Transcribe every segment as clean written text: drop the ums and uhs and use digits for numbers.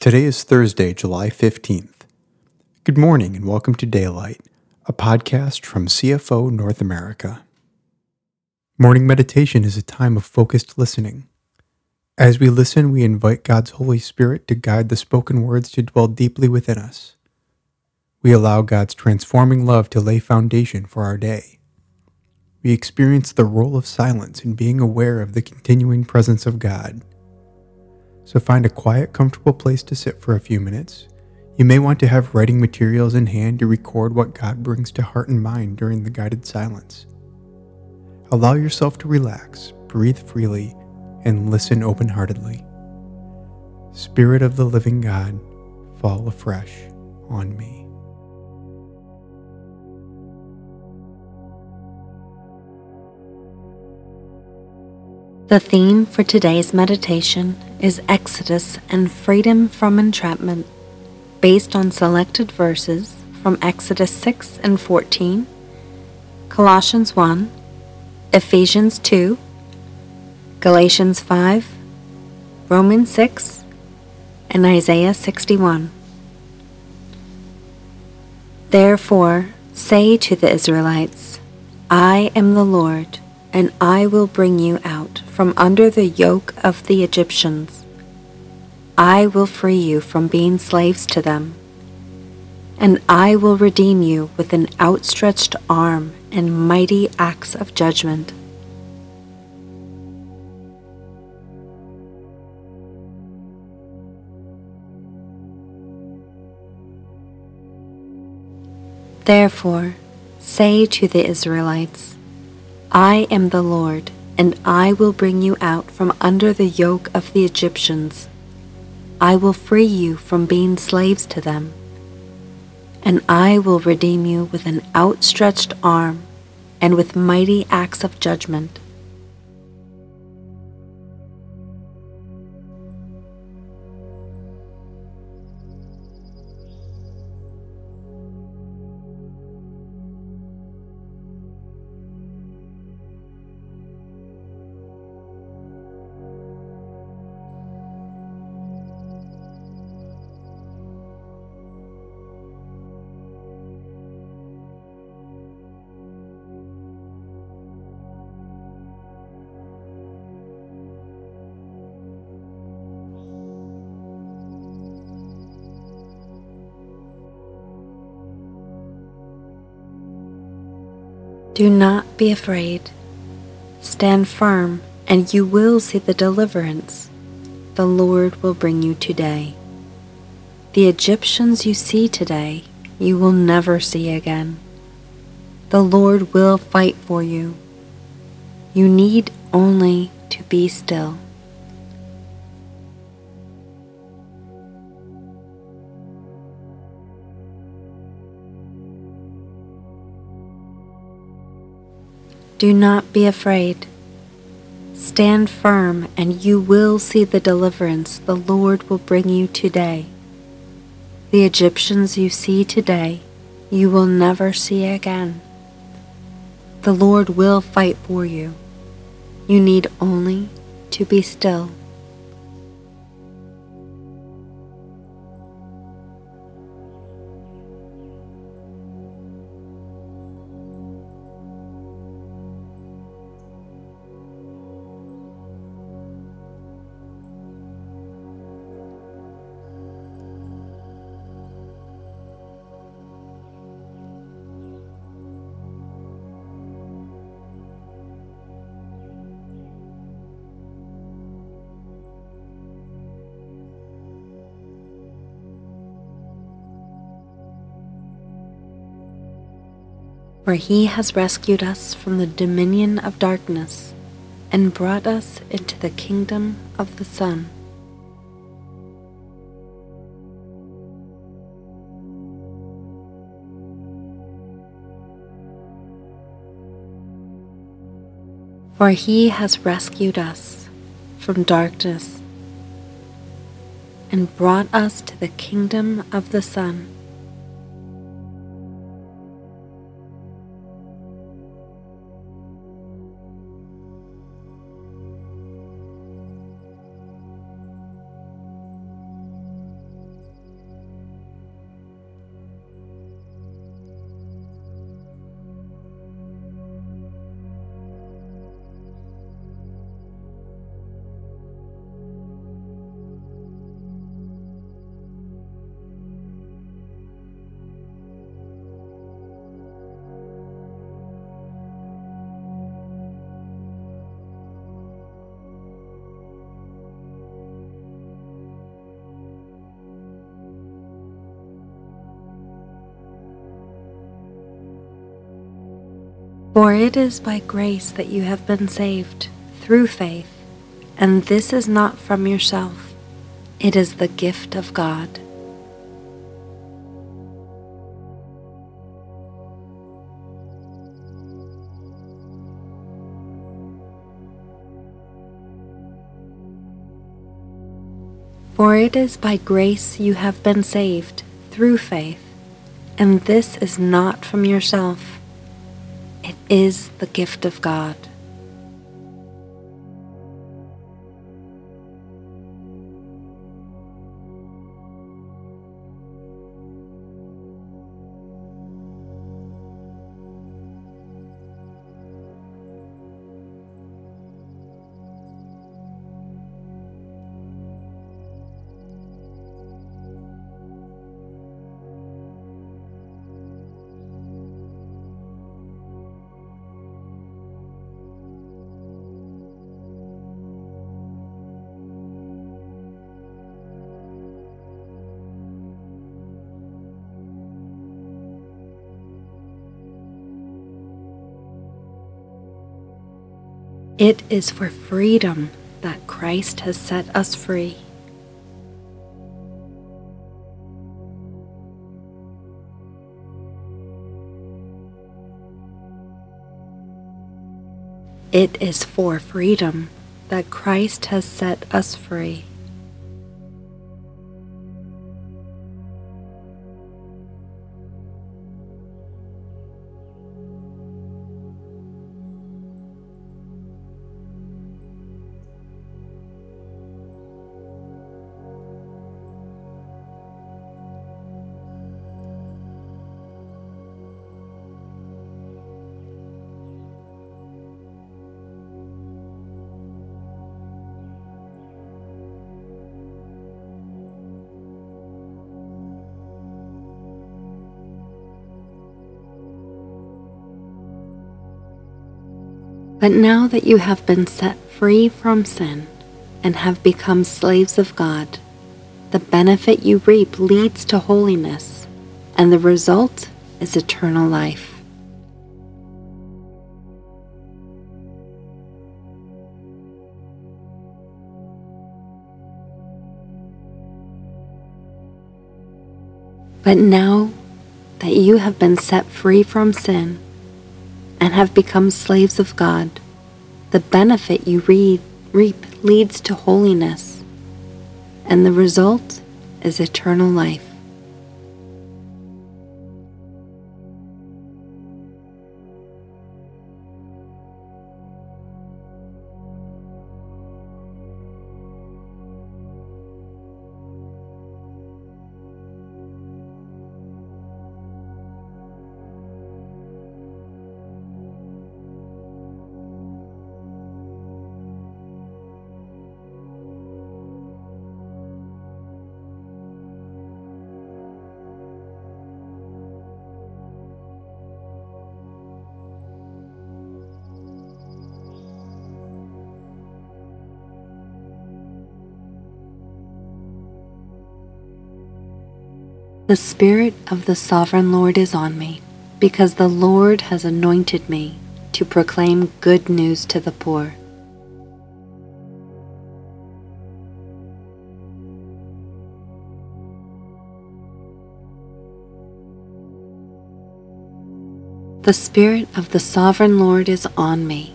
Today is Thursday, July 15th. Good morning and welcome to Daylight, a podcast from CFO North America. Morning meditation is a time of focused listening. As we listen, we invite God's Holy Spirit to guide the spoken words to dwell deeply within us. We allow God's transforming love to lay foundation for our day. We experience the role of silence in being aware of the continuing presence of God. So find a quiet, comfortable place to sit for a few minutes. You may want to have writing materials in hand to record what God brings to heart and mind during the guided silence. Allow yourself to relax, breathe freely, and listen open-heartedly. Spirit of the living God, fall afresh on me. The theme for today's meditation is Exodus and freedom from entrapment, based on selected verses from Exodus 6 and 14, Colossians 1, Ephesians 2, Galatians 5, Romans 6, and Isaiah 61. Therefore, say to the Israelites, I am the Lord, and I will bring you out from under the yoke of the Egyptians. I will free you from being slaves to them, and I will redeem you with an outstretched arm and mighty acts of judgment. Therefore, say to the Israelites, I am the Lord, and I will bring you out from under the yoke of the Egyptians. I will free you from being slaves to them, and I will redeem you with an outstretched arm and with mighty acts of judgment. Do not be afraid. Stand firm, and you will see the deliverance the Lord will bring you today. The Egyptians you see today, you will never see again. The Lord will fight for you. You need only to be still. Do not be afraid. Stand firm, and you will see the deliverance the Lord will bring you today. The Egyptians you see today, you will never see again. The Lord will fight for you. You need only to be still. For he has rescued us from the dominion of darkness and brought us into the kingdom of the Son. For he has rescued us from darkness and brought us to the kingdom of the Son. For it is by grace that you have been saved, through faith, and this is not from yourself, it is the gift of God. For it is by grace you have been saved, through faith, and this is not from yourself. It is the gift of God. It is for freedom that Christ has set us free. It is for freedom that Christ has set us free. But now that you have been set free from sin and have become slaves of God, the benefit you reap leads to holiness, and the result is eternal life. But now that you have been set free from sin, and have become slaves of God, the benefit you reap leads to holiness, and the result is eternal life. The Spirit of the Sovereign Lord is on me, because the Lord has anointed me to proclaim good news to the poor. The Spirit of the Sovereign Lord is on me,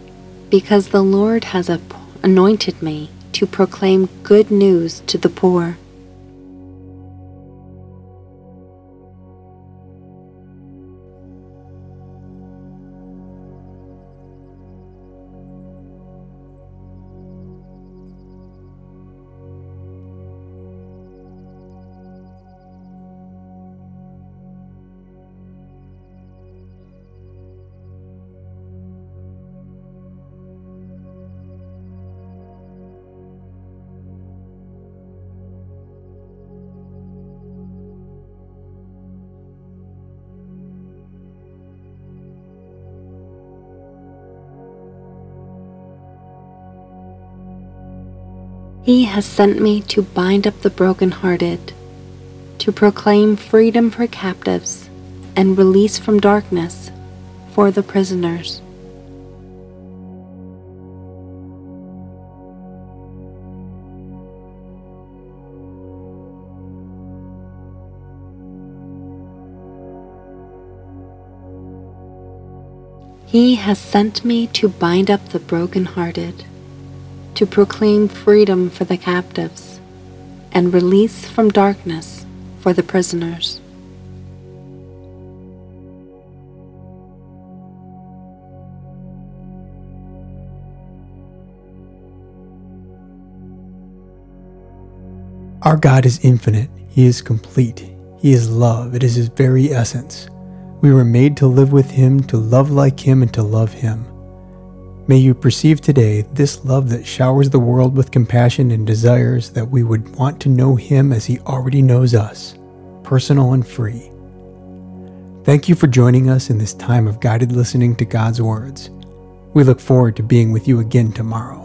because the Lord has anointed me to proclaim good news to the poor. He has sent me to bind up the brokenhearted, to proclaim freedom for captives and release from darkness for the prisoners. He has sent me to bind up the brokenhearted, to proclaim freedom for the captives, and release from darkness for the prisoners. Our God is infinite. He is complete. He is love. It is His very essence. We were made to live with Him, to love like Him, and to love Him. May you perceive today this love that showers the world with compassion and desires that we would want to know Him as He already knows us, personal and free. Thank you for joining us in this time of guided listening to God's words. We look forward to being with you again tomorrow.